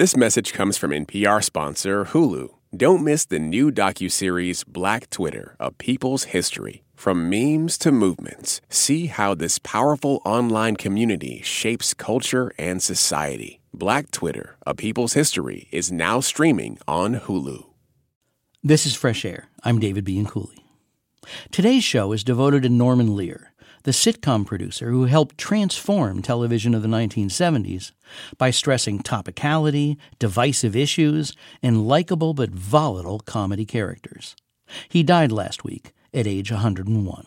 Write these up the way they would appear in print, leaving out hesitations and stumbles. This message comes from NPR sponsor Hulu. Don't miss the new docuseries Black Twitter, A People's History. From memes to movements, see how this powerful online community shapes culture and society. Black Twitter, A People's History is now streaming on Hulu. This is Fresh Air. I'm David B. Cooley. Today's show is devoted to Norman Lear, the sitcom producer who helped transform television of the 1970s by stressing topicality, divisive issues, and likable but volatile comedy characters. He died last week at age 101.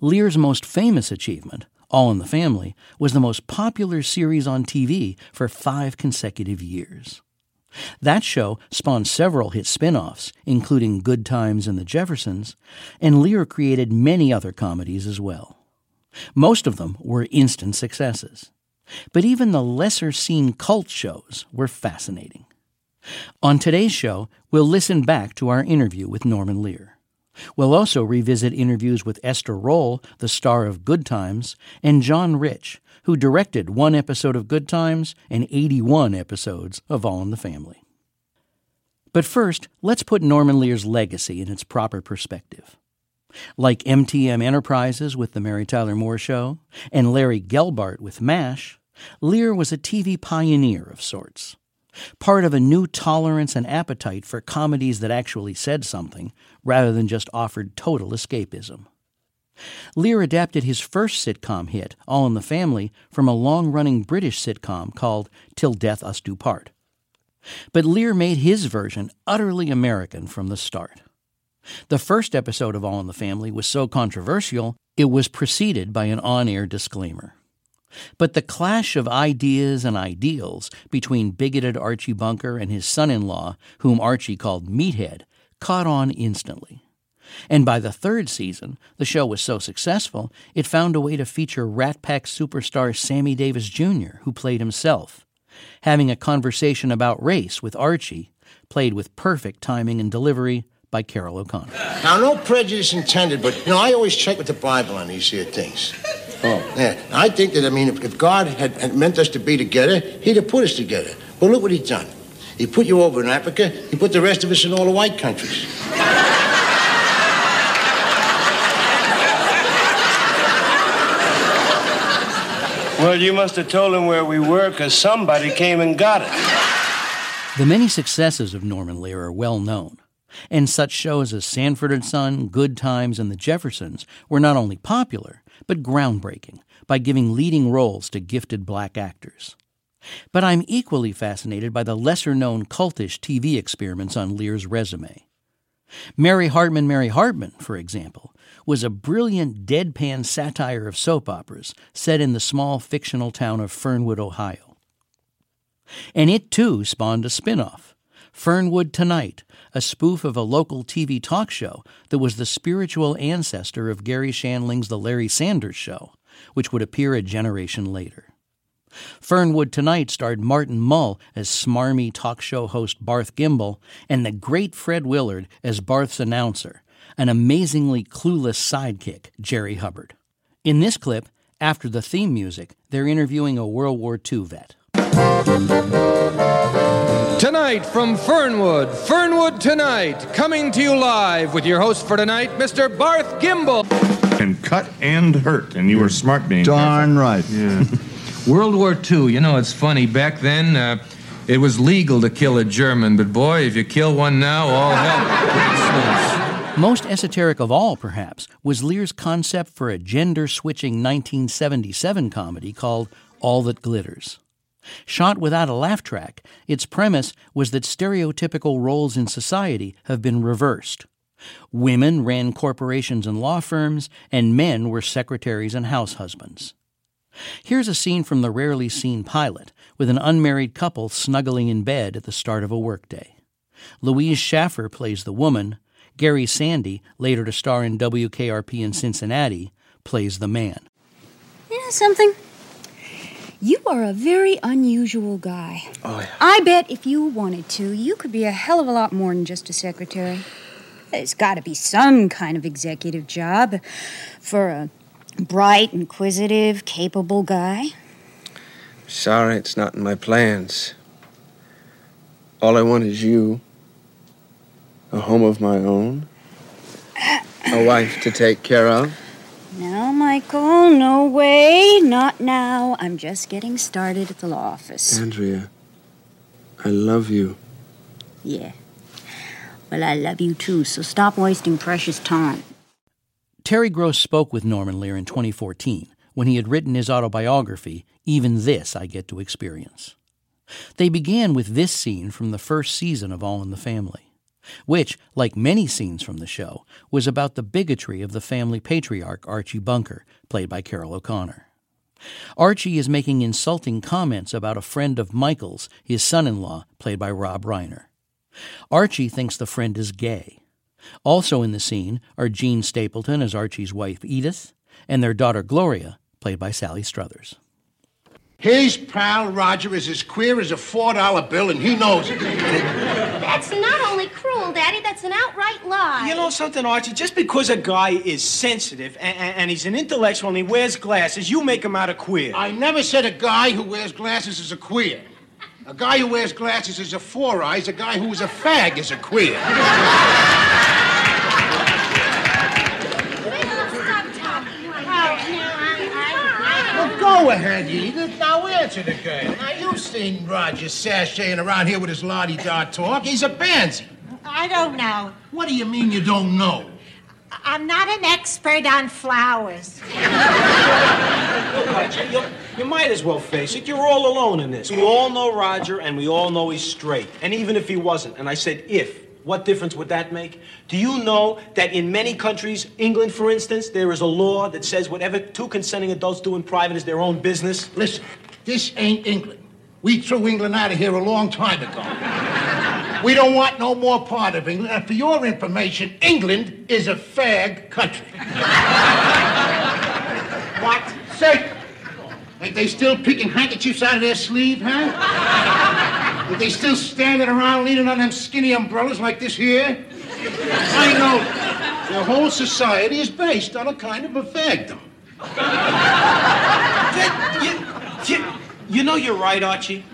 Lear's most famous achievement, All in the Family, was the most popular series on TV for 5 consecutive years. That show spawned several hit spin-offs, including Good Times and The Jeffersons, and Lear created many other comedies as well. Most of them were instant successes. But even the lesser-seen cult shows were fascinating. On today's show, we'll listen back to our interview with Norman Lear. We'll also revisit interviews with Esther Rolle, the star of Good Times, and John Rich, who directed 1 episode of Good Times and 81 episodes of All in the Family. But first, let's put Norman Lear's legacy in its proper perspective. Like MTM Enterprises with The Mary Tyler Moore Show and Larry Gelbart with MASH, Lear was a TV pioneer of sorts, part of a new tolerance and appetite for comedies that actually said something, rather than just offered total escapism. Lear adapted his first sitcom hit, All in the Family, from a long-running British sitcom called Till Death Us Do Part. But Lear made his version utterly American from the start. The first episode of All in the Family was so controversial, it was preceded by an on-air disclaimer. But the clash of ideas and ideals between bigoted Archie Bunker and his son-in-law, whom Archie called Meathead, caught on instantly. And by the third season, the show was so successful, it found a way to feature Rat Pack superstar Sammy Davis Jr., who played himself, having a conversation about race with Archie, played with perfect timing and delivery by Carroll O'Connor. Now, no prejudice intended, but, I always check with the Bible on these here things. Oh. Yeah. I think that, if God had meant us to be together, he'd have put us together. Well, look what he'd done. He put you over in Africa. He put the rest of us in all the white countries. Well, you must have told him where we were, because somebody came and got it. The many successes of Norman Lear are well known. And such shows as Sanford and Son, Good Times, and The Jeffersons were not only popular, but groundbreaking by giving leading roles to gifted black actors. But I'm equally fascinated by the lesser-known cultish TV experiments on Lear's resume. Mary Hartman, for example, was a brilliant deadpan satire of soap operas set in the small fictional town of Fernwood, Ohio. And it, too, spawned a spin-off, Fernwood Tonight, a spoof of a local TV talk show that was the spiritual ancestor of Gary Shandling's The Larry Sanders Show, which would appear a generation later. Fernwood Tonight starred Martin Mull as smarmy talk show host Barth Gimble and the great Fred Willard as Barth's announcer, an amazingly clueless sidekick, Jerry Hubbard. In this clip, after the theme music, they're interviewing a World War II vet. Tonight from Fernwood Tonight, coming to you live with your host for tonight, Mr. Barth Gimble. And cut and hurt, and you were smart being darn careful. Right. Yeah. World War II, it's funny, back then it was legal to kill a German, but boy, if you kill one now, all hell. Most esoteric of all, perhaps, was Lear's concept for a gender-switching 1977 comedy called All That Glitters. Shot without a laugh track, its premise was that stereotypical roles in society have been reversed. Women ran corporations and law firms, and men were secretaries and house husbands. Here's a scene from the rarely seen pilot, with an unmarried couple snuggling in bed at the start of a workday. Louise Shaffer plays the woman. Gary Sandy, later to star in WKRP in Cincinnati, plays the man. You know something? You are a very unusual guy. Oh, yeah. I bet if you wanted to, you could be a hell of a lot more than just a secretary. There's got to be some kind of executive job for a bright, inquisitive, capable guy. Sorry, it's not in my plans. All I Want Is You, a home of my own, a wife to take care of. No, Michael, no way, not now. I'm just getting started at the law office. Andrea, I love you. Yeah. Well, I love you too, so stop wasting precious time. Terry Gross spoke with Norman Lear in 2014 when he had written his autobiography, Even This I Get to Experience. They began with this scene from the first season of All in the Family, which, like many scenes from the show, was about the bigotry of the family patriarch Archie Bunker, played by Carroll O'Connor. Archie is making insulting comments about a friend of Michael's, his son-in-law, played by Rob Reiner. Archie thinks the friend is gay. Also in the scene are Jean Stapleton as Archie's wife Edith and their daughter Gloria, played by Sally Struthers. His pal Roger is as queer as a $4 bill, and he knows it. That's not only cruel, Daddy, that's an outright lie. You know something, Archie? Just because a guy is sensitive and he's an intellectual and he wears glasses, you make him out a queer. I never said a guy who wears glasses is a queer. A guy who wears glasses is a four-eyes. A guy who is a fag is a queer. Go ahead, Edith. Now answer the girl. Now, you've seen Roger sashaying around here with his la-di-da talk. He's a pansy. I don't know. What do you mean you don't know? I'm not an expert on flowers. Roger, you might as well face it. You're all alone in this. We all know Roger, and we all know he's straight. And even if he wasn't, and I said if, what difference would that make? Do you know that in many countries, England, for instance, there is a law that says whatever two consenting adults do in private is their own business? Listen, this ain't England. We threw England out of here a long time ago. We don't want no more part of England. And for your information, England is a fag country. What? Say, ain't they still picking handkerchiefs out of their sleeve, huh? Are they still standing around leaning on them skinny umbrellas like this here? I know. Their whole society is based on a kind of a fagdom. You know you're right, Archie.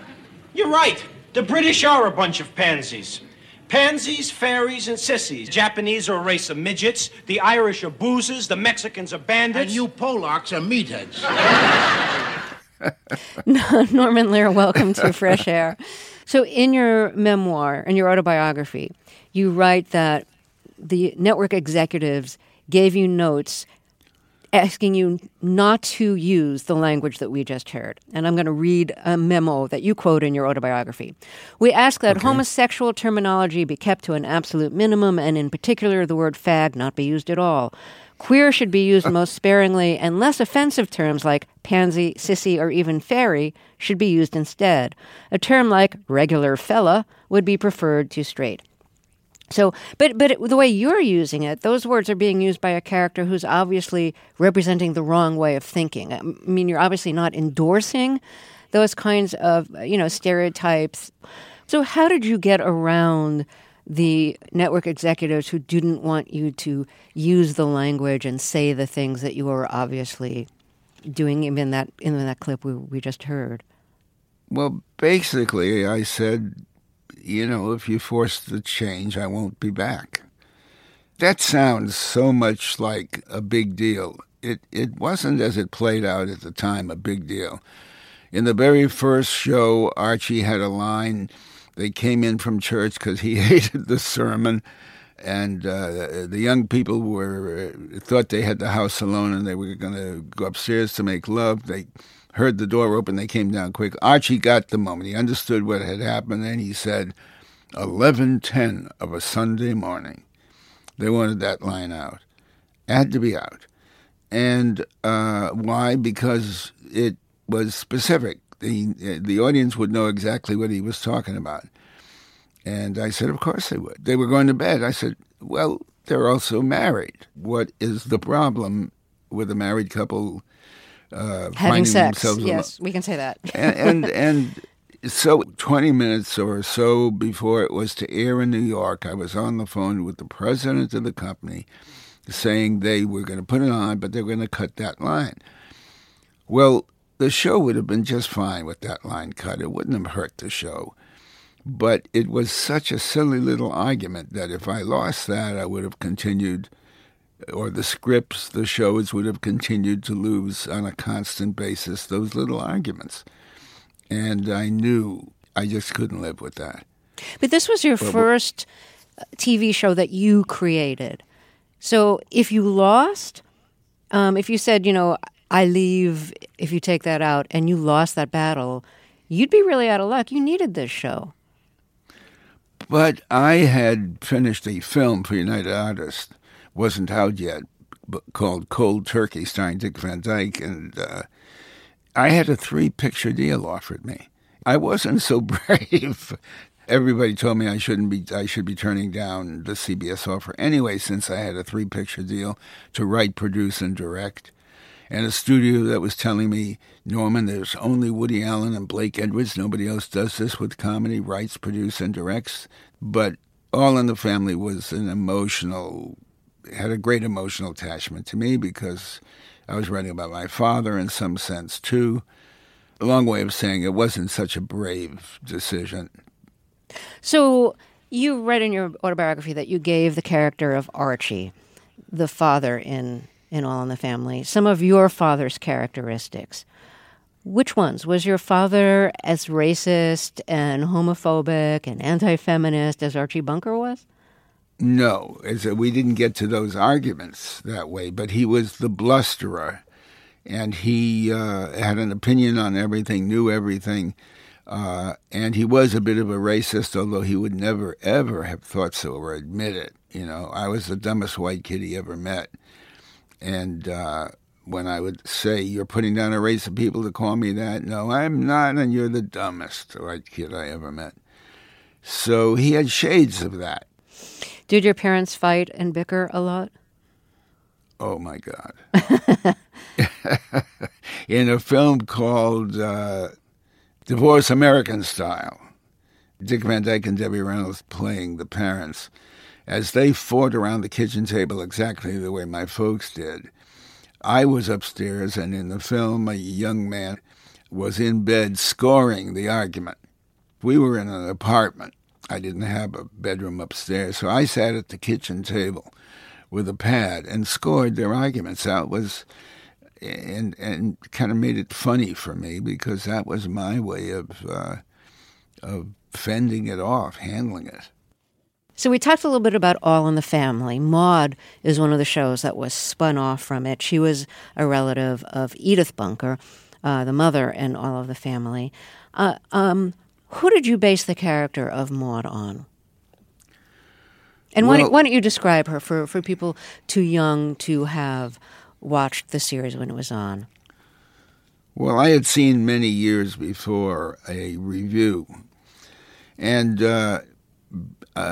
You're right. The British are a bunch of pansies. Pansies, fairies, and sissies. Japanese are a race of midgets. The Irish are boozers. The Mexicans are bandits. And you Polacks are meatheads. Norman Lear, welcome to Fresh Air. So in your memoir, in your autobiography, you write that the network executives gave you notes asking you not to use the language that we just heard. And I'm going to read a memo that you quote in your autobiography. We ask that homosexual terminology be kept to an absolute minimum, and in particular the word fag not be used at all. Queer should be used most sparingly, and less offensive terms like pansy, sissy, or even fairy should be used instead. A term like regular fella would be preferred to straight. So, but the way you're using it, those words are being used by a character who's obviously representing the wrong way of thinking. I mean, you're obviously not endorsing those kinds of, you know, stereotypes. So how did you get around the network executives who didn't want you to use the language and say the things that you were obviously doing in that clip we just heard? Well, basically, I said, you know, if you force the change, I won't be back. That sounds so much like a big deal. It wasn't, as it played out at the time, a big deal. In the very first show, Archie had a line. They came in from church because he hated the sermon, and the young people thought they had the house alone, and they were going to go upstairs to make love. They heard the door open. They came down quick. Archie got the moment. He understood what had happened, and he said, 11:10 of a Sunday morning. They wanted that line out. It had to be out. And why? Because it was specific. The audience would know exactly what he was talking about. And I said, of course they would. They were going to bed. I said, well, they're also married. What is the problem with a married couple having sex? Themselves yes, alone? We can say that. and so 20 minutes or so before it was to air in New York, I was on the phone with the president of the company saying they were going to put it on, but they were going to cut that line. Well, the show would have been just fine with that line cut. It wouldn't have hurt the show. But it was such a silly little argument that if I lost that, I would have continued, or the scripts, the shows would have continued to lose on a constant basis those little arguments. And I knew I just couldn't live with that. But this was your first TV show that you created. So if you lost, if you said, you know, I leave, if you take that out, and you lost that battle, you'd be really out of luck. You needed this show. But I had finished a film for United Artists, wasn't out yet, but called Cold Turkey, starring Dick Van Dyke, and I had a 3-picture deal offered me. I wasn't so brave. Everybody told me I should be turning down the CBS offer anyway, since I had a 3-picture deal to write, produce, and direct. And a studio that was telling me, Norman, there's only Woody Allen and Blake Edwards. Nobody else does this with comedy, writes, produces, and directs. But All in the Family was had a great emotional attachment to me because I was writing about my father in some sense, too. A long way of saying it wasn't such a brave decision. So you read in your autobiography that you gave the character of Archie, the father in All in the Family, some of your father's characteristics. Which ones? Was your father as racist and homophobic and anti-feminist as Archie Bunker was? No. We didn't get to those arguments that way, but he was the blusterer. And he had an opinion on everything, knew everything. And he was a bit of a racist, although he would never, ever have thought so or admit it. You know, I was the dumbest white kid he ever met. And when I would say, you're putting down a race of people to call me that, no, I'm not, and you're the dumbest white kid I ever met. So he had shades of that. Did your parents fight and bicker a lot? Oh, my God. In a film called Divorce American Style, Dick Van Dyke and Debbie Reynolds playing the parents, as they fought around the kitchen table exactly the way my folks did. I was upstairs, and in the film, a young man was in bed scoring the argument. We were in an apartment. I didn't have a bedroom upstairs, so I sat at the kitchen table with a pad and scored their arguments out. And kind of made it funny for me because that was my way of fending it off, handling it. So we talked a little bit about All in the Family. Maude is one of the shows that was spun off from it. She was a relative of Edith Bunker, the mother in All of the Family. Who did you base the character of Maude on? And well, why don't you describe her for people too young to have watched the series when it was on? Well, I had seen many years before a review. And an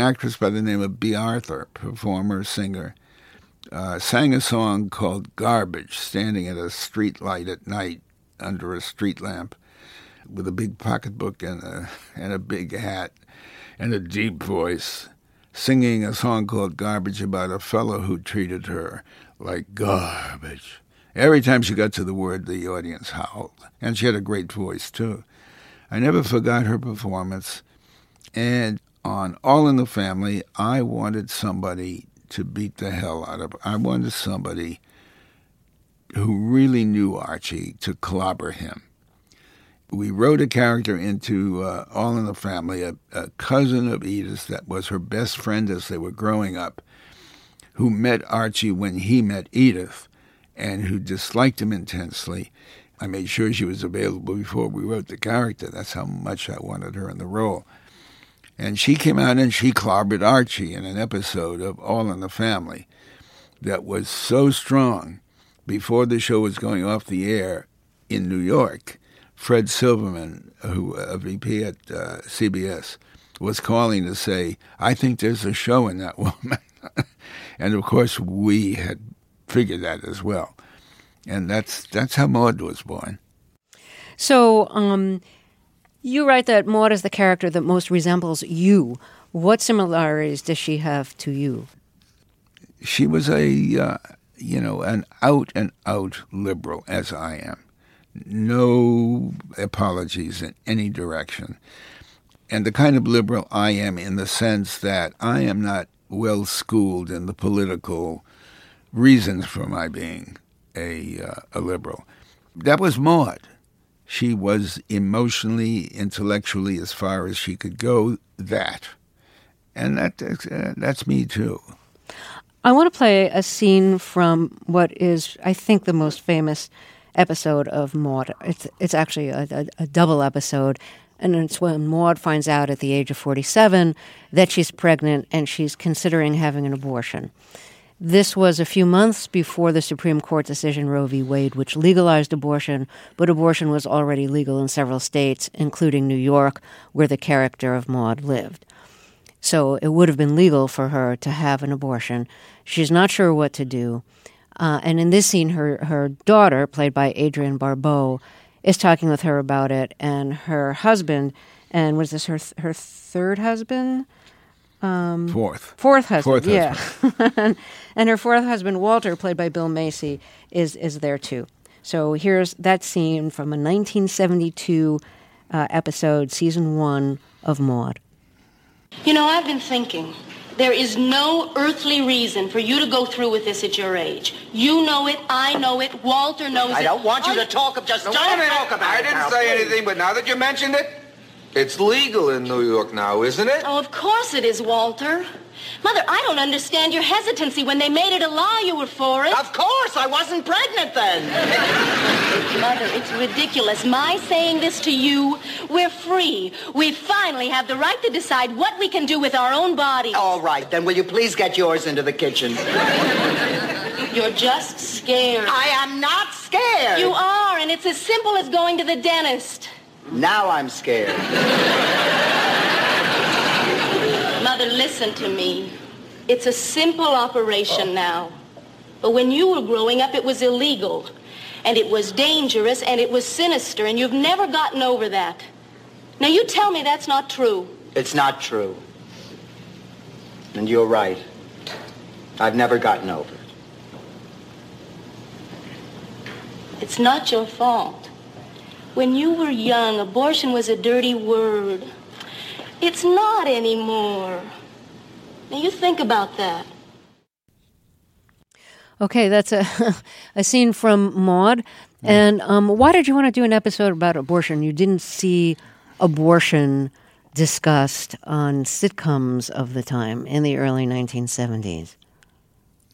actress by the name of B. Arthur, performer, singer, sang a song called Garbage, standing at a street light at night under a street lamp with a big pocketbook and a big hat and a deep voice, singing a song called Garbage about a fellow who treated her like garbage. Every time she got to the word, the audience howled. And she had a great voice, too. I never forgot her performance. And on All in the Family, I wanted somebody to beat the hell out of her. I wanted somebody who really knew Archie to clobber him. We wrote a character into All in the Family, a cousin of Edith's that was her best friend as they were growing up, who met Archie when he met Edith and who disliked him intensely. I made sure she was available before we wrote the character. That's how much I wanted her in the role. And she came out and she clobbered Archie in an episode of All in the Family that was so strong. Before the show was going off the air in New York, Fred Silverman, who a VP at CBS, was calling to say, I think there's a show in that woman. And, of course, we had figured that as well. And that's how Maude was born. So you write that Maude is the character that most resembles you. What similarities does she have to you? She was an out-and-out liberal, as I am. No apologies in any direction. and the kind of liberal I am in the sense that I am not well-schooled in the political reasons for my being a liberal. That was Maude. She was emotionally, intellectually, as far as she could go, that. And that's me, too. I want to play a scene from what is, I think, the most famous episode of Maude. It's actually a double episode, and it's when Maude finds out at the age of 47 that she's pregnant and she's considering having an abortion. This was a few months before the Supreme Court decision Roe v. Wade, which legalized abortion, but abortion was already legal in several states, including New York, where the character of Maude lived. So it would have been legal for her to have an abortion. She's not sure what to do. And in this scene, her daughter, played by Adrienne Barbeau, is talking with her about it, and her husband, and was this her third husband? Fourth husband. Fourth husband. Yeah. And her fourth husband, Walter, played by Bill Macy, is there too. So here's that scene from a 1972 episode, season 1 of Maude. You know, I've been thinking. There is no earthly reason for you to go through with this at your age. You know it, I know it, Walter knows it. I don't want you to talk about it. I didn't say anything, but now that you mentioned it, it's legal in New York now, isn't it? Oh, of course it is, Walter. Mother, I don't understand your hesitancy. When they made it a law, you were for it. Of course, I wasn't pregnant then. Mother, it's ridiculous. My saying this to you, we're free. We finally have the right to decide what we can do with our own bodies. All right, then will you please get yours into the kitchen? You're just scared. I am not scared. You are, and it's as simple as going to the dentist. Now I'm scared. Mother, listen to me. It's a simple operation now. But when you were growing up, it was illegal. And it was dangerous, and it was sinister, and you've never gotten over that. Now, you tell me that's not true. It's not true. And you're right. I've never gotten over it. It's not your fault. When you were young, abortion was a dirty word. It's not anymore. Now you think about that. Okay, that's a scene from Maude. Yeah. And why did you want to do an episode about abortion? You didn't see abortion discussed on sitcoms of the time in the early 1970s.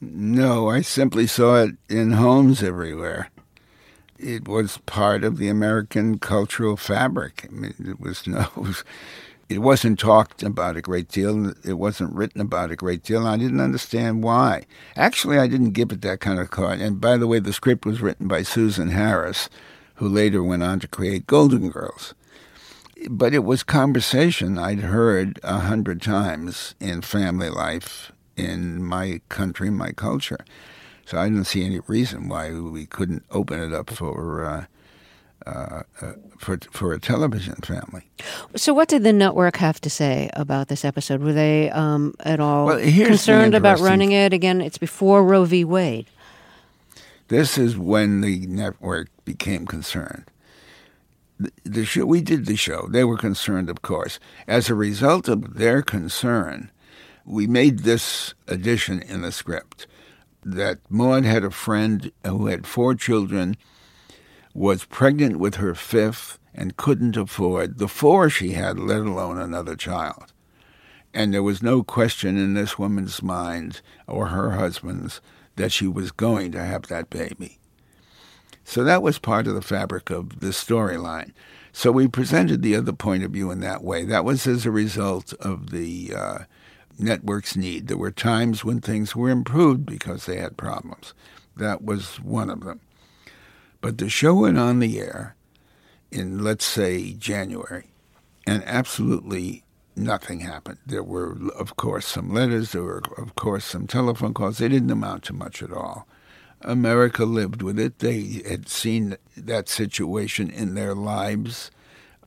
No, I simply saw it in homes everywhere. It was part of the American cultural fabric. I mean, it wasn't talked about a great deal. It wasn't written about a great deal. And I didn't understand why. Actually, I didn't give it that kind of thought. And by the way, the script was written by Susan Harris, who later went on to create Golden Girls. But it was conversation I'd heard 100 times in family life, in my country, my culture. So I didn't see any reason why we couldn't open it up for a television family. So what did the network have to say about this episode? Were they at all concerned about running it? Again, it's before Roe v. Wade. This is when the network became concerned. The show, we did the show. They were concerned, of course. As a result of their concern, we made this addition in the script that Maude had a friend who had 4 children, was pregnant with her 5th and couldn't afford the 4 she had, let alone another child. And there was no question in this woman's mind or her husband's that she was going to have that baby. So that was part of the fabric of the storyline. So we presented the other point of view in that way. That was as a result of the network's need. There were times when things were improved because they had problems. That was one of them. But the show went on the air in, let's say, January, and absolutely nothing happened. There were, of course, some letters. There were, of course, some telephone calls. They didn't amount to much at all. America lived with it. They had seen that situation in their lives,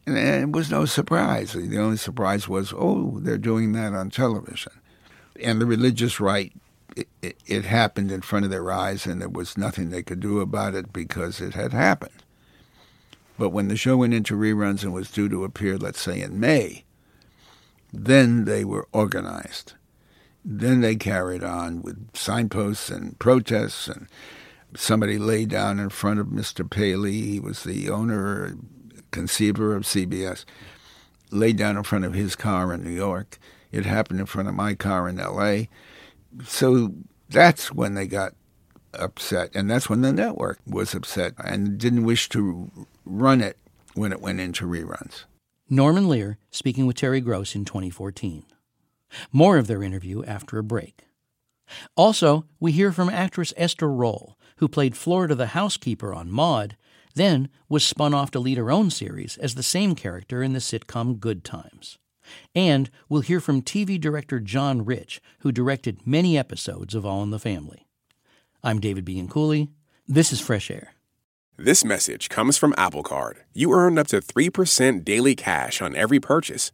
and it was no surprise. The only surprise was, oh, they're doing that on television. And the religious right, it happened in front of their eyes, and there was nothing they could do about it because it had happened. But when the show went into reruns and was due to appear, let's say, in May Then they were organized. Then they carried on with signposts and protests, and somebody lay down in front of Mr. Paley. He was the owner, conceiver of CBS. Laid down in front of his car in New York. It happened in front of my car in L.A. So that's when they got upset, and that's when the network was upset and didn't wish to run it when it went into reruns. Norman Lear speaking with Terry Gross in 2014. More of their interview after a break. Also, we hear from actress Esther Rolle, who played Florida the housekeeper on Maude, then was spun off to lead her own series as the same character in the sitcom Good Times. And we'll hear from TV director John Rich, who directed many episodes of All in the Family. I'm David Bianculli. This is Fresh Air. This message comes from Apple Card. You earn up to 3% daily cash on every purchase.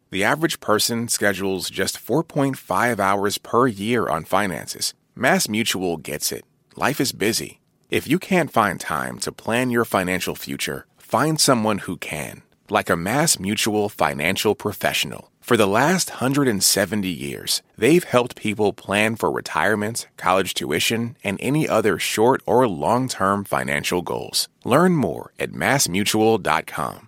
the average person schedules just 4.5 hours per year on finances. MassMutual gets it. Life is busy. If you can't find time to plan your financial future, find someone who can, like a MassMutual financial professional. For the last 170 years, they've helped people plan for retirement, college tuition, and any other short or long-term financial goals. Learn more at massmutual.com.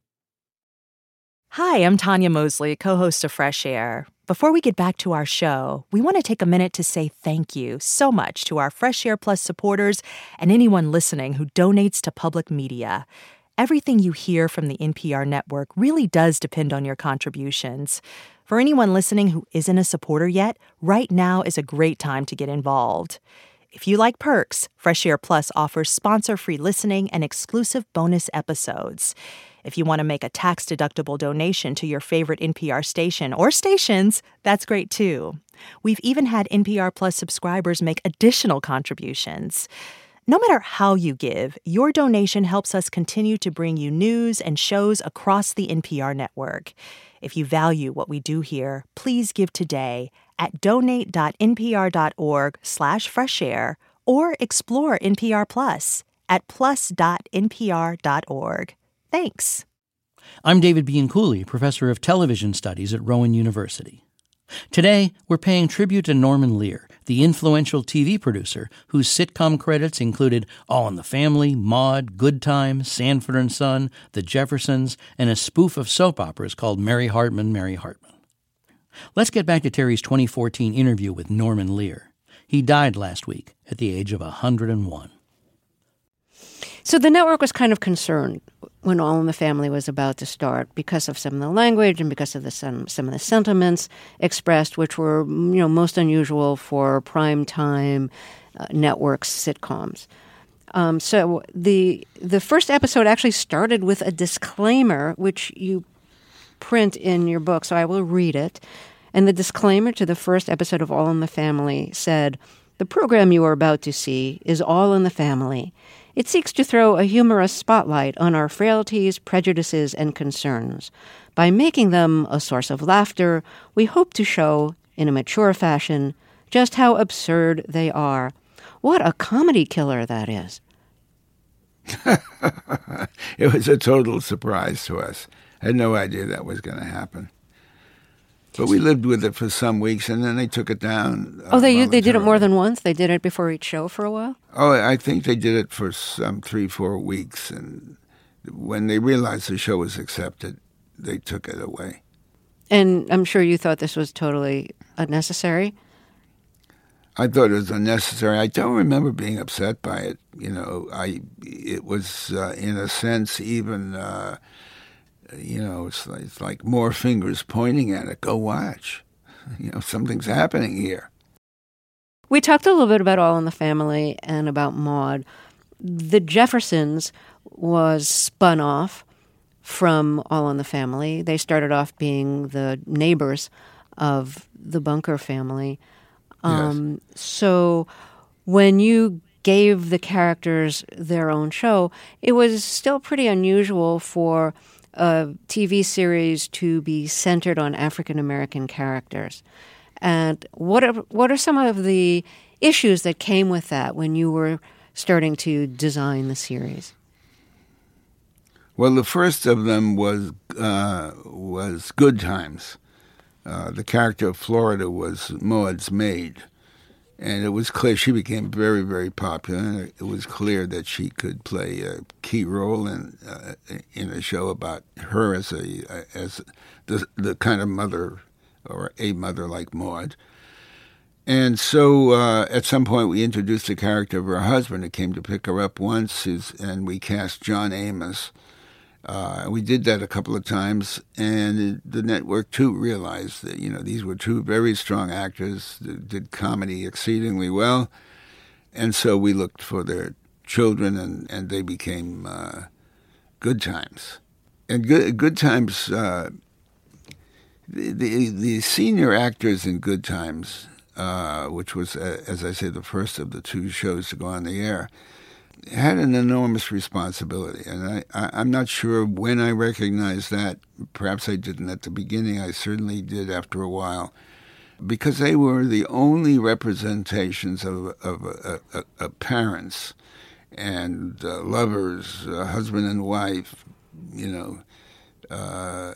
Hi, I'm Tanya Mosley, co-host of Fresh Air. Before we get back to our show, we want to take a minute to say thank you so much to our Fresh Air Plus supporters and anyone listening who donates to public media. Everything you hear from the NPR network really does depend on your contributions. For anyone listening who isn't a supporter yet, right now is a great time to get involved. If you like perks, Fresh Air Plus offers sponsor-free listening and exclusive bonus episodes. If you want to make a tax-deductible donation to your favorite NPR station or stations, that's great too. We've even had NPR Plus subscribers make additional contributions. No matter how you give, your donation helps us continue to bring you news and shows across the NPR network. If you value what we do here, please give today at donate.npr.org/freshair or explore NPR Plus at plus.npr.org. Thanks. I'm David Bianculli, professor of television studies at Rowan University. Today, we're paying tribute to Norman Lear, the influential TV producer whose sitcom credits included All in the Family, Maude, Good Times, Sanford and Son, The Jeffersons, and a spoof of soap operas called Mary Hartman, Mary Hartman. Let's get back to Terry's 2014 interview with Norman Lear. He died last week at the age of 101. So the network was kind of concerned when All in the Family was about to start because of some of the language and because of some of the sentiments expressed, which were, most unusual for primetime networks sitcoms. So the first episode actually started with a disclaimer, which you print in your book, so I will read it. And the disclaimer to the first episode of All in the Family said, "The program you are about to see is All in the Family. It seeks to throw a humorous spotlight on our frailties, prejudices, and concerns. By making them a source of laughter, we hope to show, in a mature fashion, just how absurd they are." What a comedy killer that is. It was a total surprise to us. I had no idea that was going to happen. But we lived with it for some weeks, and then they took it down. Oh, they did it more than once? They did it before each show for a while? Oh, I think they did it for some 3-4 weeks, and when they realized the show was accepted, they took it away. And I'm sure you thought this was totally unnecessary? I thought it was unnecessary. I don't remember being upset by it. You know, it was in a sense even, you know, it's like more fingers pointing at it. Go watch. You know, something's happening here. We talked a little bit about All in the Family and about Maude. The Jeffersons was spun off from All in the Family. They started off being the neighbors of the Bunker family. Yes. So when you gave the characters their own show, it was still pretty unusual for a TV series to be centered on African-American characters. And what are some of the issues that came with that when you were starting to design the series? Well, the first of them was Good Times. The character of Florida was Maude's maid, and it was clear she became very, very popular. And it was clear that she could play a key role in a show about her as the kind of mother. Or a mother like Maude. And so at some point we introduced the character of her husband who came to pick her up once, and we cast John Amos. We did that a couple of times, and the network, too, realized that, you know, these were two very strong actors that did comedy exceedingly well. And so we looked for their children, and they became Good Times. And Good Times... The senior actors in Good Times, which was, as I say, the first of the two shows to go on the air, had an enormous responsibility. And I'm not sure when I recognized that. Perhaps I didn't at the beginning. I certainly did after a while. Because they were the only representations of parents and lovers, husband and wife, you know,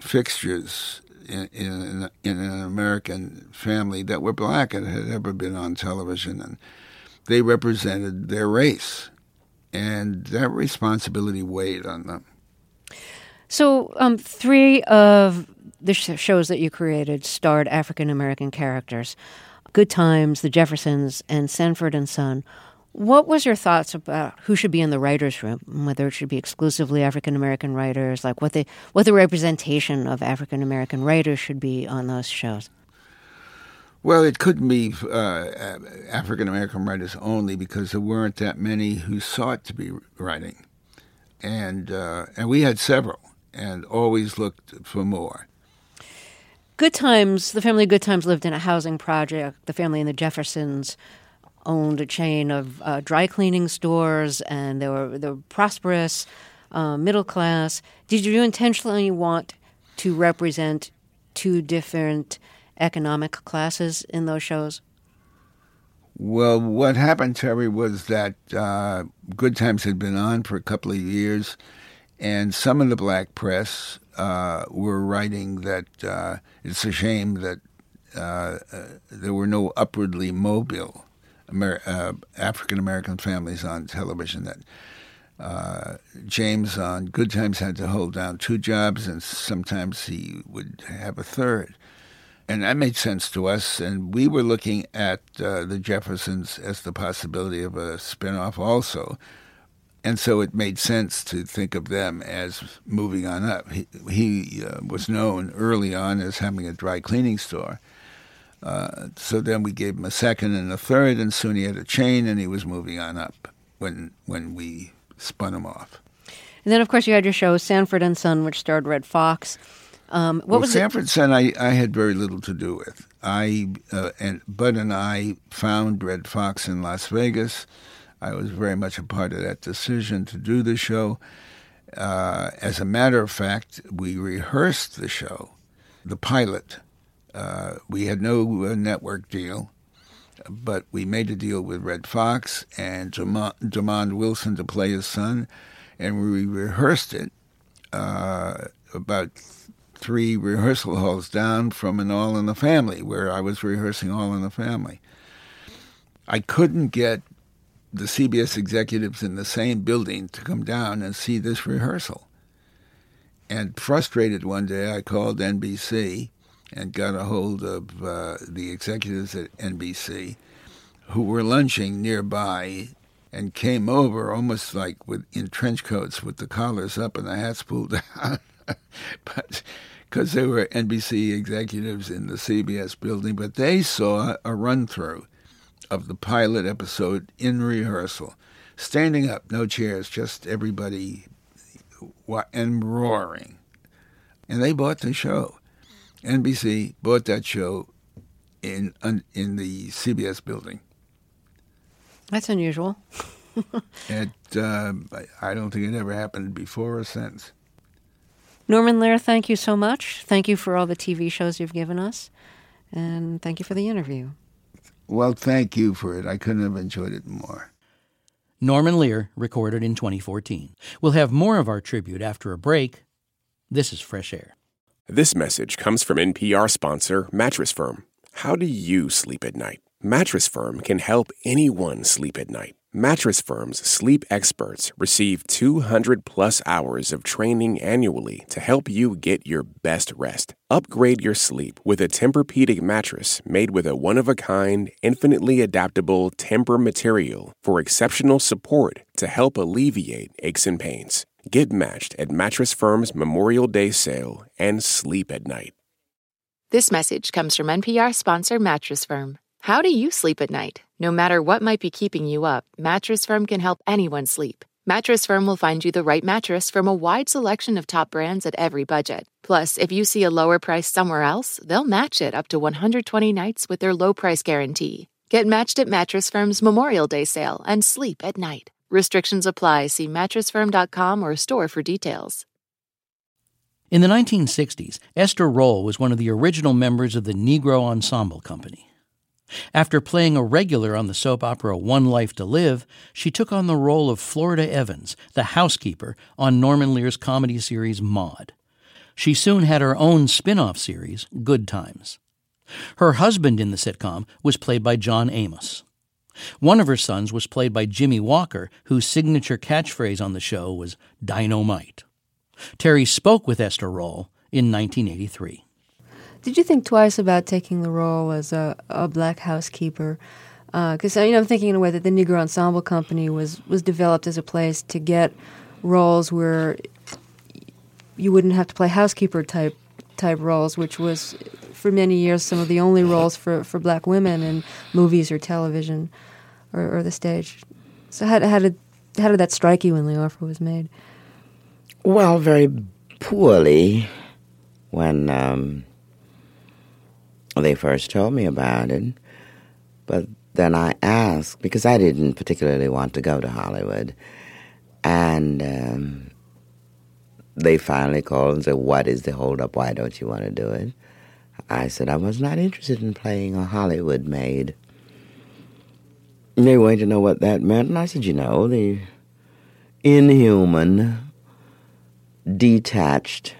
fixtures in an American family that were black and had ever been on television, and they represented their race, and that responsibility weighed on them. So three of the shows that you created starred African-American characters: Good Times, The Jeffersons, and Sanford and Son. What was your thoughts about who should be in the writers' room, whether it should be exclusively African-American writers, like what the representation of African-American writers should be on those shows? Well, it couldn't be African-American writers only, because there weren't that many who sought to be writing. And we had several and always looked for more. Good Times, the family Good Times lived in a housing project. The family in the Jeffersons owned a chain of dry cleaning stores, and they were prosperous, middle class. Did you intentionally want to represent two different economic classes in those shows? Well, what happened, Terry, was that Good Times had been on for a couple of years, and some of the black press were writing that it's a shame that there were no upwardly mobile African-American families on television, that James on Good Times had to hold down two jobs, and sometimes he would have a third. And that made sense to us, and we were looking at the Jeffersons as the possibility of a spinoff also. And so it made sense to think of them as moving on up. He was known early on as having a dry cleaning store. So then we gave him a second and a third, and soon he had a chain, and he was moving on up when we spun him off. And then, of course, you had your show Sanford and Son, which starred Redd Foxx. Sanford and Son, I had very little to do with. Bud and I found Redd Foxx in Las Vegas. I was very much a part of that decision to do the show. As a matter of fact, we rehearsed the show, the pilot. We had no network deal, but we made a deal with Redd Foxx and Damond Wilson to play his son, and we rehearsed it about three rehearsal halls down from an All in the Family, where I was rehearsing All in the Family. I couldn't get the CBS executives in the same building to come down and see this rehearsal. And frustrated one day, I called NBC and got a hold of the executives at NBC who were lunching nearby and came over almost like in trench coats with the collars up and the hats pulled down. But because they were NBC executives in the CBS building, but they saw a run-through of the pilot episode in rehearsal. Standing up, no chairs, just everybody, and roaring. And they bought the show. NBC bought that show in the CBS building. That's unusual. I don't think it ever happened before or since. Norman Lear, thank you so much. Thank you for all the TV shows you've given us. And thank you for the interview. Well, thank you for it. I couldn't have enjoyed it more. Norman Lear, recorded in 2014. We'll have more of our tribute after a break. This is Fresh Air. This message comes from NPR sponsor Mattress Firm. How do you sleep at night? Mattress Firm can help anyone sleep at night. Mattress Firm's sleep experts receive 200-plus hours of training annually to help you get your best rest. Upgrade your sleep with a Tempur-Pedic mattress made with a one-of-a-kind, infinitely adaptable Tempur material for exceptional support to help alleviate aches and pains. Get matched at Mattress Firm's Memorial Day sale and sleep at night. This message comes from NPR sponsor Mattress Firm. How do you sleep at night? No matter what might be keeping you up, Mattress Firm can help anyone sleep. Mattress Firm will find you the right mattress from a wide selection of top brands at every budget. Plus, if you see a lower price somewhere else, they'll match it up to 120 nights with their low price guarantee. Get matched at Mattress Firm's Memorial Day sale and sleep at night. Restrictions apply. See mattressfirm.com or store for details. In the 1960s, Esther Rolle was one of the original members of the Negro Ensemble Company. After playing a regular on the soap opera One Life to Live, she took on the role of Florida Evans, the housekeeper, on Norman Lear's comedy series Maude. She soon had her own spin-off series, Good Times. Her husband in the sitcom was played by John Amos. One of her sons was played by Jimmy Walker, whose signature catchphrase on the show was "Dynamite." Terry spoke with Esther Rolle in 1983. Did you think twice about taking the role as a black housekeeper? Because I'm thinking in a way that the Negro Ensemble Company was developed as a place to get roles where you wouldn't have to play housekeeper type roles, which was for many years some of the only roles for black women in movies or television or the stage. So how did that strike you when the offer was made? Well, very poorly when. They first told me about it, but then I asked, because I didn't particularly want to go to Hollywood, and they finally called and said, "What is the holdup? Why don't you want to do it?" I said I was not interested in playing a Hollywood maid. And they wanted to know what that meant, and I said, the inhuman, detached,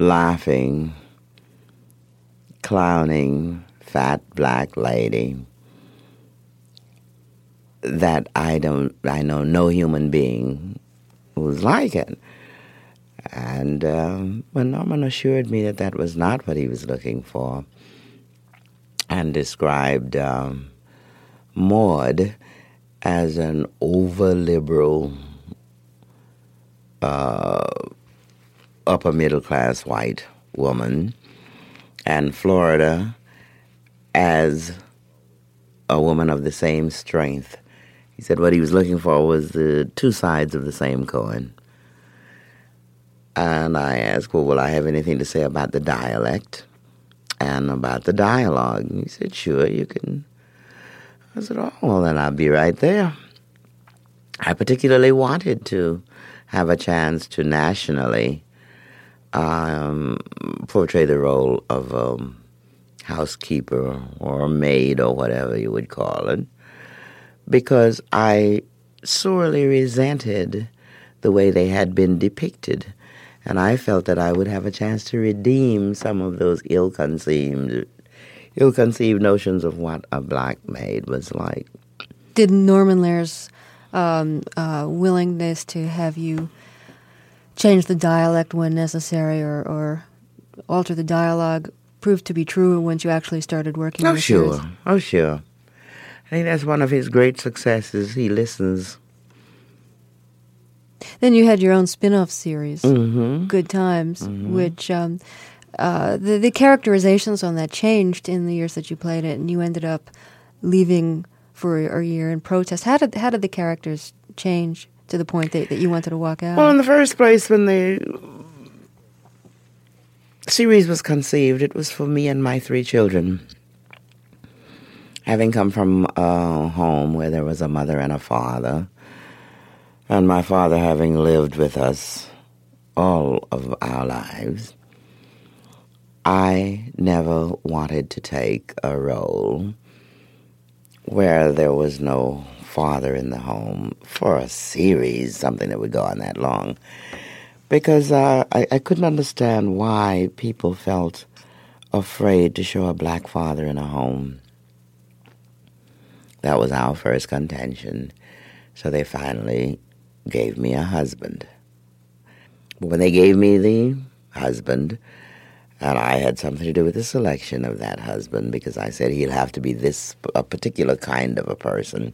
laughing, clowning fat black lady that I know no human being who's like it. And when Norman assured me that was not what he was looking for, and described Maude as an over-liberal, upper-middle-class white woman, and Florida as a woman of the same strength. He said what he was looking for was the two sides of the same coin. And I asked, will I have anything to say about the dialect and about the dialogue? And he said, sure, you can. I said, then I'll be right there. I particularly wanted to have a chance to nationally portray the role of housekeeper or maid or whatever you would call it, because I sorely resented the way they had been depicted, and I felt that I would have a chance to redeem some of those ill-conceived notions of what a black maid was like. Did Norman Lear's willingness to have you change the dialect when necessary or alter the dialogue proved to be true once you actually started working on the series? Oh, sure. think that's one of his great successes. He listens. Then you had your own spin-off series, mm-hmm. Good Times, mm-hmm. which the characterizations on that changed in the years that you played it, and you ended up leaving for a year in protest. How did the characters change to the point that you wanted to walk out? Well, in the first place, when the series was conceived, it was for me and my three children, having come from a home where there was a mother and a father, and my father having lived with us all of our lives. I never wanted to take a role where there was no father in the home for a series, something that would go on that long, because I couldn't understand why people felt afraid to show a black father in a home. That was our first contention, so they finally gave me a husband. But when they gave me the husband, and I had something to do with the selection of that husband, because I said he'll have to be a particular kind of a person.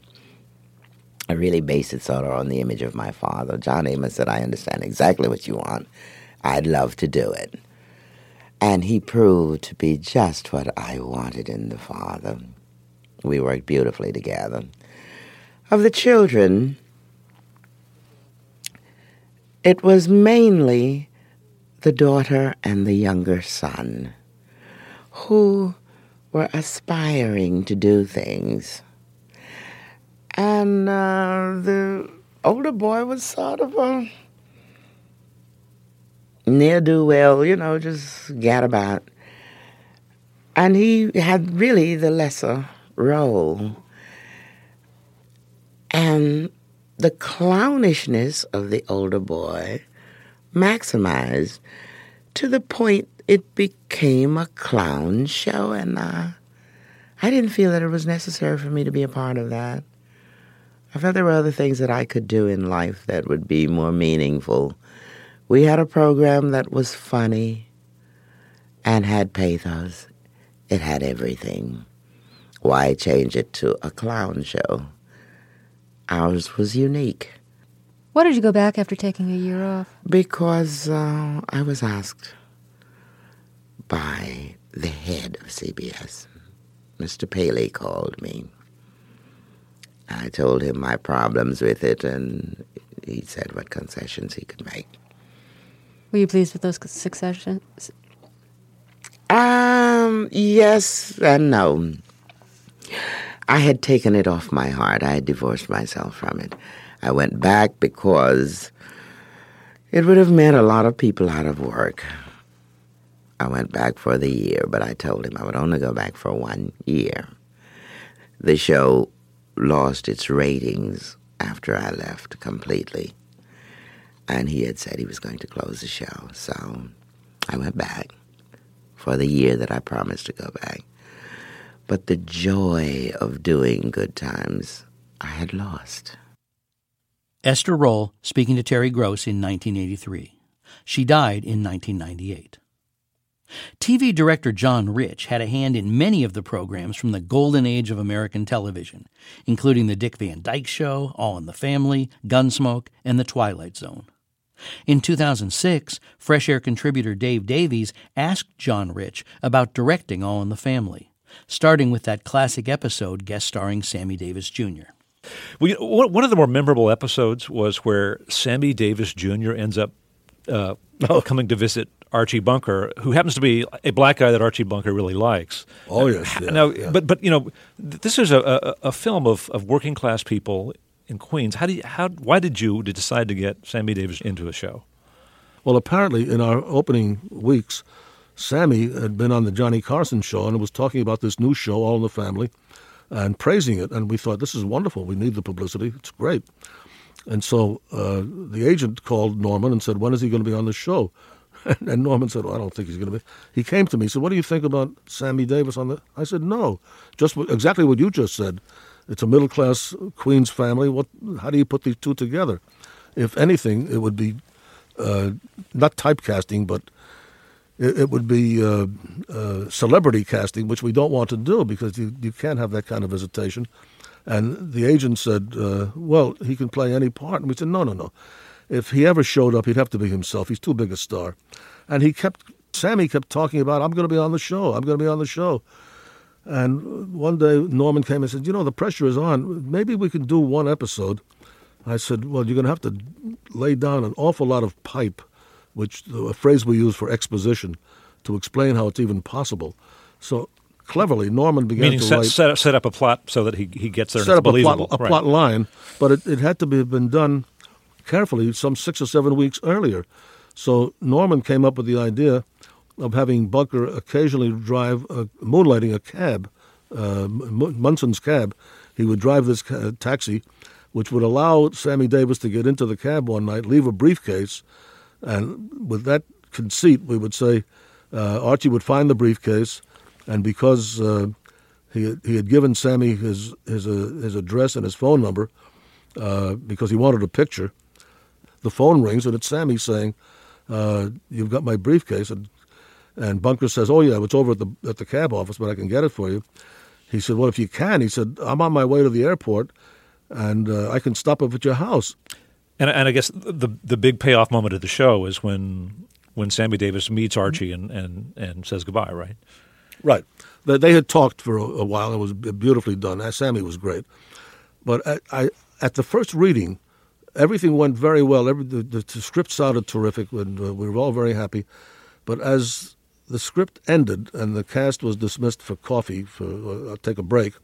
I really based it sort of on the image of my father. John Amos said, I understand exactly what you want. I'd love to do it. And he proved to be just what I wanted in the father. We worked beautifully together. Of the children, it was mainly the daughter and the younger son, who were aspiring to do things. And the older boy was sort of a ne'er-do-well, just gadabout. And he had really the lesser role. And the clownishness of the older boy maximized to the point it became a clown show, and I didn't feel that it was necessary for me to be a part of that. I felt there were other things that I could do in life that would be more meaningful. We had a program that was funny and had pathos. It had everything. Why change it to a clown show? Ours was unique. Why did you go back after taking a year off? Because I was asked by the head of CBS. Mr. Paley called me. I told him my problems with it, and he said what concessions he could make. Were you pleased with those concessions? Yes and no. I had taken it off my heart. I had divorced myself from it. I went back because it would have meant a lot of people out of work. I went back for the year, but I told him I would only go back for 1 year. The show lost its ratings after I left completely, and he had said he was going to close the show. So I went back for the year that I promised to go back. But the joy of doing Good Times, I had lost. Esther Rolle speaking to Terry Gross in 1983. She died in 1998. TV director John Rich had a hand in many of the programs from the golden age of American television, including The Dick Van Dyke Show, All in the Family, Gunsmoke, and The Twilight Zone. In 2006, Fresh Air contributor Dave Davies asked John Rich about directing All in the Family, starting with that classic episode guest starring Sammy Davis Jr. One of the more memorable episodes was where Sammy Davis Jr. ends up coming to visit Archie Bunker, who happens to be a black guy that Archie Bunker really likes. Oh, yes. Yeah, now, yeah. But this is a film of working class people in Queens. Why did you decide to get Sammy Davis into the show? Well, apparently in our opening weeks, Sammy had been on the Johnny Carson show and was talking about this new show, All in the Family, and praising it, and we thought, this is wonderful. We need the publicity. It's great. And so the agent called Norman and said, when is he going to be on the show? And Norman said, I don't think he's going to be. He came to me and said, what do you think about Sammy Davis on the... I said, no, just exactly what you just said. It's a middle-class Queens family. How do you put these two together? If anything, it would be not typecasting, but it would be celebrity casting, which we don't want to do because you can't have that kind of visitation. And the agent said, well, he can play any part. And we said, no. If he ever showed up, he'd have to be himself. He's too big a star. And Sammy kept talking about, I'm going to be on the show. And one day Norman came and said, the pressure is on. Maybe we can do one episode. I said, well, you're going to have to lay down an awful lot of pipe, which a phrase we use for exposition, to explain how it's even possible. So cleverly, Norman began to set up a plot so that he gets there and it's believable. Set up a plot line, but it had to have been done carefully some 6 or 7 weeks earlier. So Norman came up with the idea of having Bunker occasionally drive, moonlighting a cab, Munson's cab. He would drive this taxi, which would allow Sammy Davis to get into the cab one night, leave a briefcase, and with that conceit, we would say, Archie would find the briefcase, and because he had given Sammy his address and his phone number, because he wanted a picture, the phone rings, and it's Sammy saying, you've got my briefcase, and Bunker says, oh, yeah, it's over at the cab office, but I can get it for you. He said, well, if you can, he said, I'm on my way to the airport, and I can stop up at your house. And I guess the big payoff moment of the show is when Sammy Davis meets Archie and says goodbye, right? Right. They had talked for a while. It was beautifully done. Sammy was great. But at the first reading, everything went very well. The script sounded terrific, and we were all very happy. But as the script ended and the cast was dismissed for coffee, for take a break,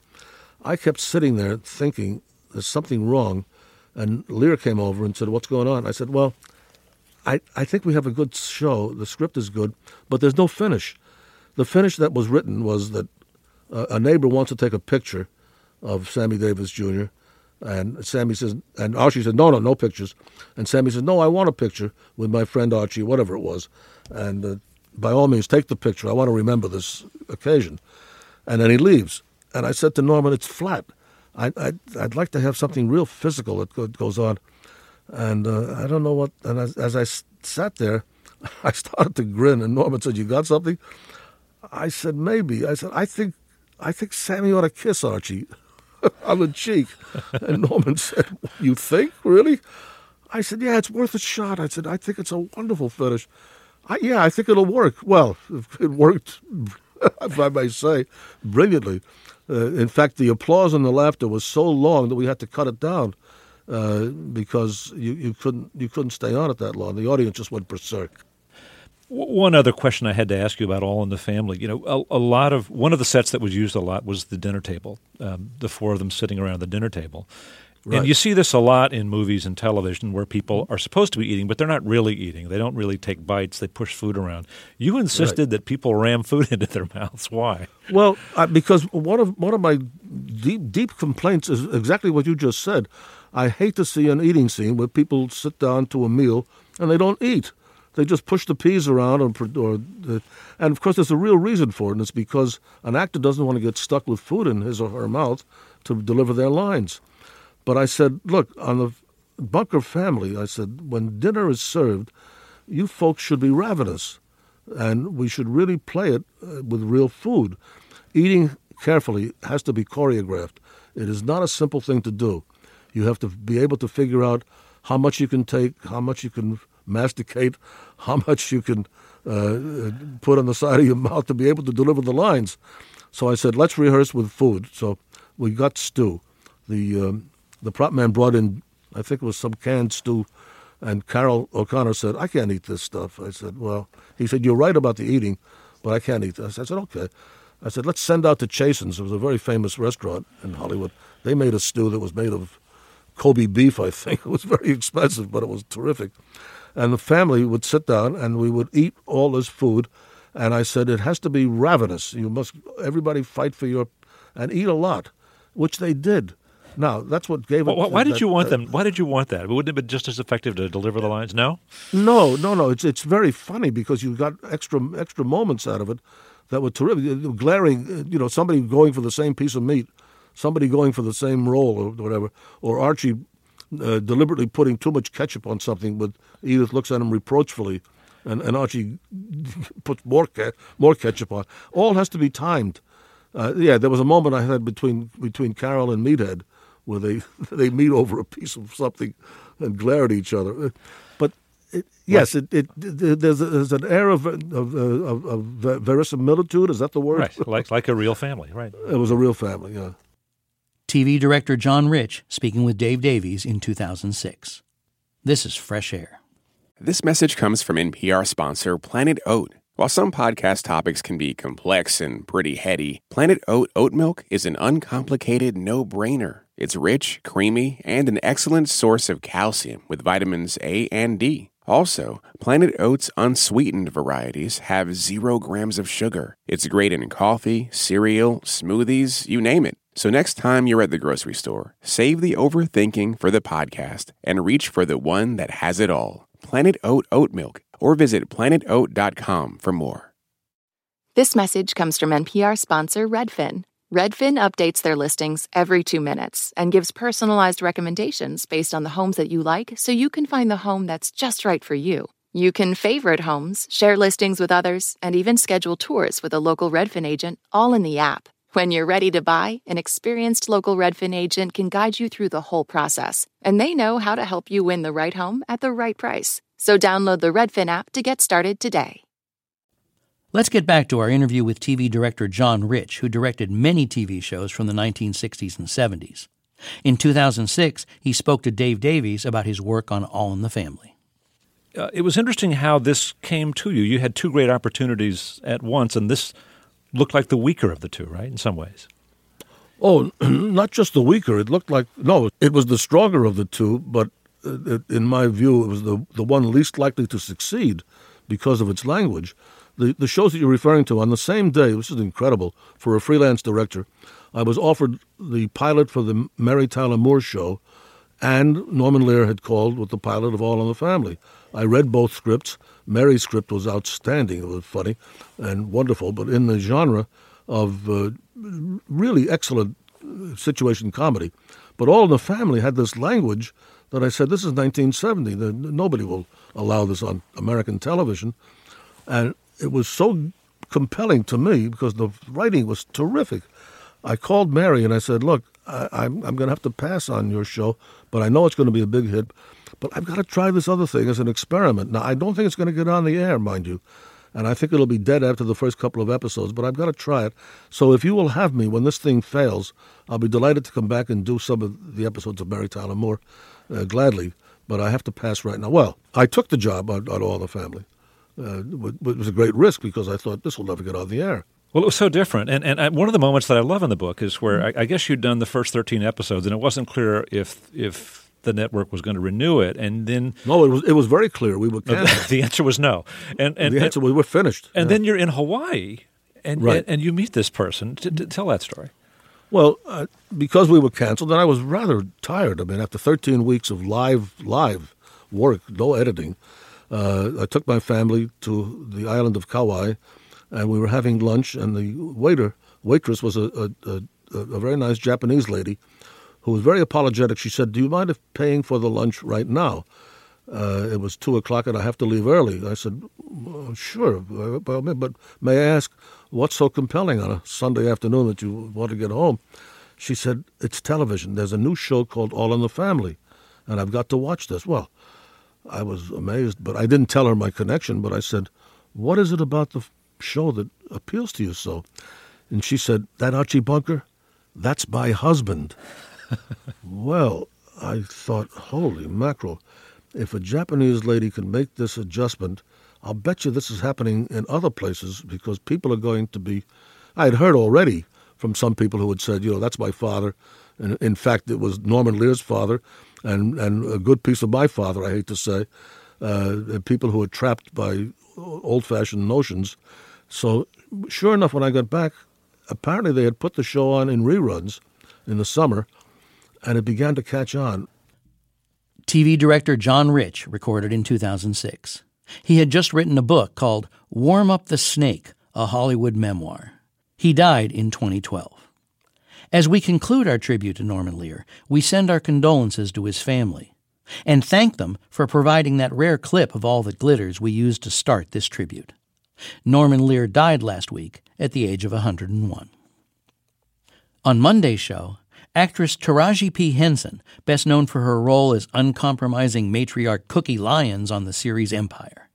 I kept sitting there thinking, there's something wrong. And Lear came over and said, what's going on? I said, well, I think we have a good show. The script is good, but there's no finish. The finish that was written was that a neighbor wants to take a picture of Sammy Davis Jr., and Sammy says, and Archie said, no pictures. And Sammy says, no, I want a picture with my friend Archie, whatever it was. And by all means, take the picture. I want to remember this occasion. And then he leaves. And I said to Norman, it's flat. I'd like to have something real physical that goes on. And I don't know what, and as I sat there, I started to grin, and Norman said, you got something? I said, maybe. I said, I think Sammy ought to kiss Archie on the cheek. And Norman said, you think, really? I said, yeah, it's worth a shot. I said, I think it's a wonderful finish. I think it'll work. Well, it worked, if I may say, brilliantly. In fact, the applause and the laughter was so long that we had to cut it down because you couldn't stay on it that long. The audience just went berserk. One other question I had to ask you about All in the Family. One of the sets that was used a lot was the dinner table, the four of them sitting around the dinner table. Right. And you see this a lot in movies and television where people are supposed to be eating, but they're not really eating. They don't really take bites. They push food around. You insisted that people ram food into their mouths. Why? Well, because one of my deep complaints is exactly what you just said. I hate to see an eating scene where people sit down to a meal and they don't eat. They just push the peas around, and of course, there's a real reason for it, and it's because an actor doesn't want to get stuck with food in his or her mouth to deliver their lines. But I said, look, on the Bunker family, I said, when dinner is served, you folks should be ravenous, and we should really play it with real food. Eating carefully has to be choreographed. It is not a simple thing to do. You have to be able to figure out how much you can take, how much you can masticate, how much you can put on the side of your mouth to be able to deliver the lines. So I said, let's rehearse with food. So we got stew. The prop man brought in, I think it was some canned stew, and Carroll O'Connor said, I can't eat this stuff. I said, well, he said, you're right about the eating, but I can't eat this. I said, okay. I said, let's send out to Chasen's. It was a very famous restaurant in Hollywood. They made a stew that was made of Kobe beef, I think. It was very expensive, but it was terrific. And the family would sit down, and we would eat all this food. And I said, it has to be ravenous. You must, everybody fight for your, and eat a lot, which they did. Now, that's what gave it. Why did you want that? Wouldn't it have been just as effective to deliver the lines? No? No. It's very funny because you got extra moments out of it that were terrific. Glaring, somebody going for the same piece of meat, somebody going for the same roll or whatever, or Archie deliberately putting too much ketchup on something, but Edith looks at him reproachfully, and Archie puts more ketchup on. All has to be timed. Yeah, there was a moment I had between Carroll and Meathead where they meet over a piece of something and glare at each other. But there's an air of verisimilitude. Is that the word? Right, like a real family. Right. It was a real family. Yeah. TV director John Rich speaking with Dave Davies in 2006. This is Fresh Air. This message comes from NPR sponsor Planet Oat. While some podcast topics can be complex and pretty heady, Planet Oat oat milk is an uncomplicated no-brainer. It's rich, creamy, and an excellent source of calcium with vitamins A and D. Also, Planet Oat's unsweetened varieties have 0 grams of sugar. It's great in coffee, cereal, smoothies, you name it. So next time you're at the grocery store, save the overthinking for the podcast and reach for the one that has it all, Planet Oat Oat Milk, or visit planetoat.com for more. This message comes from NPR sponsor Redfin. Redfin updates their listings every 2 minutes and gives personalized recommendations based on the homes that you like, so you can find the home that's just right for you. You can favorite homes, share listings with others, and even schedule tours with a local Redfin agent, all in the app. When you're ready to buy, an experienced local Redfin agent can guide you through the whole process, and they know how to help you win the right home at the right price. So download the Redfin app to get started today. Let's get back to our interview with TV director John Rich, who directed many TV shows from the 1960s and 70s. In 2006, he spoke to Dave Davies about his work on All in the Family. It was interesting how this came to you. You had 2 great opportunities at once, and this looked like the weaker of the 2, right, in some ways? Oh, not just the weaker. It looked like, no, it was the stronger of the 2, but in my view, it was the one least likely to succeed because of its language. The shows that you're referring to, on the same day, this is incredible, for a freelance director, I was offered the pilot for The Mary Tyler Moore Show, and Norman Lear had called with the pilot of All in the Family. I read both scripts. Mary's script was outstanding. It was funny and wonderful, but in the genre of really excellent situation comedy. But All in the Family had this language that I said, this is 1970. Nobody will allow this on American television. And it was so compelling to me because the writing was terrific. I called Mary and I said, look, I'm going to have to pass on your show, but I know it's going to be a big hit, but I've got to try this other thing as an experiment. Now, I don't think it's going to get on the air, mind you, and I think it'll be dead after the first couple of episodes, but I've got to try it. So if you will have me when this thing fails, I'll be delighted to come back and do some of the episodes of Mary Tyler Moore gladly, but I have to pass right now. Well, I took the job on All in the Family. It was a great risk because I thought this will never get on the air. Well, it was so different. And one of the moments that I love in the book is where I guess you'd done the first 13 episodes, and it wasn't clear if the network was going to renew it. And then no, it was very clear we were canceled. The answer was no. And the answer was we're finished. And then you're in Hawaii, and you meet this person. Tell that story. Well, because we were canceled, and I was rather tired. I mean, after 13 weeks of live work, no editing, I took my family to the island of Kauai, and we were having lunch, and the waitress was a very nice Japanese lady who was very apologetic. She said, do you mind if paying for the lunch right now? It was 2 o'clock, and I have to leave early. I said, well, sure, but may I ask, what's so compelling on a Sunday afternoon that you want to get home? She said, it's television. There's a new show called All in the Family, and I've got to watch this. Well, I was amazed, but I didn't tell her my connection, but I said, what is it about the show that appeals to you so? And she said, that Archie Bunker, that's my husband. Well, I thought, holy mackerel, if a Japanese lady can make this adjustment, I'll bet you this is happening in other places because people are going to be... I had heard already from some people who had said, that's my father. And in fact, it was Norman Lear's father and a good piece of my father, I hate to say, people who were trapped by old-fashioned notions. So sure enough, when I got back, apparently they had put the show on in reruns in the summer, and it began to catch on. TV director John Rich recorded in 2006. He had just written a book called Warm Up the Snake, a Hollywood Memoir. He died in 2012. As we conclude our tribute to Norman Lear, we send our condolences to his family and thank them for providing that rare clip of All That Glitters we used to start this tribute. Norman Lear died last week at the age of 101. On Monday's show, actress Taraji P. Henson, best known for her role as uncompromising matriarch Cookie Lyons on the series Empire.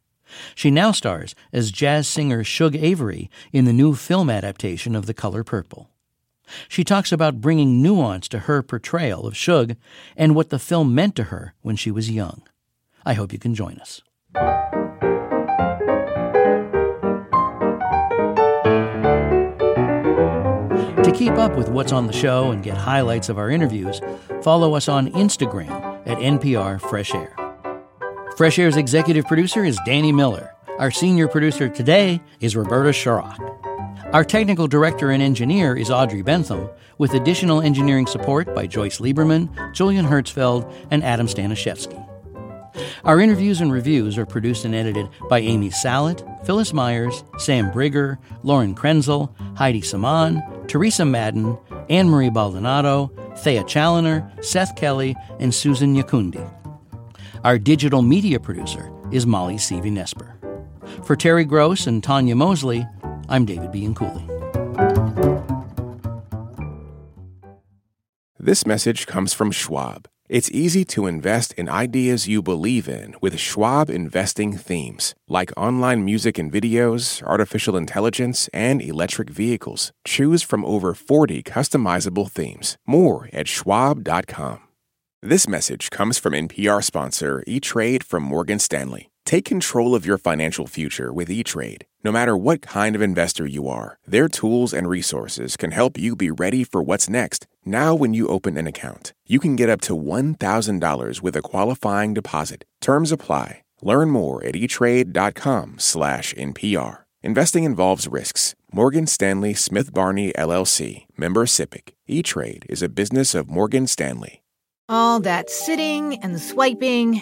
She now stars as jazz singer Suge Avery in the new film adaptation of The Color Purple. She talks about bringing nuance to her portrayal of Suge and what the film meant to her when she was young. I hope you can join us. To keep up with what's on the show and get highlights of our interviews, follow us on Instagram at NPR Fresh Air. Fresh Air's executive producer is Danny Miller. Our senior producer today is Roberta Sharrock. Our technical director and engineer is Audrey Bentham, with additional engineering support by Joyce Lieberman, Julian Hertzfeld, and Adam Staniszewski. Our interviews and reviews are produced and edited by Amy Sallet, Phyllis Myers, Sam Brigger, Lauren Krenzel, Heidi Saman, Teresa Madden, Anne-Marie Baldonado, Thea Challoner, Seth Kelly, and Susan Yakundi. Our digital media producer is Molly C. Vinesper. For Terry Gross and Tanya Mosley, I'm David B. Cooley. This message comes from Schwab. It's easy to invest in ideas you believe in with Schwab investing themes, like online music and videos, artificial intelligence, and electric vehicles. Choose from over 40 customizable themes. More at schwab.com. This message comes from NPR sponsor E-Trade from Morgan Stanley. Take control of your financial future with E-Trade. No matter what kind of investor you are, their tools and resources can help you be ready for what's next. Now, when you open an account, you can get up to $1,000 with a qualifying deposit. Terms apply. Learn more at etrade.com/NPR. Investing involves risks. Morgan Stanley Smith Barney, LLC. Member SIPC. E-Trade is a business of Morgan Stanley. All that sitting and swiping,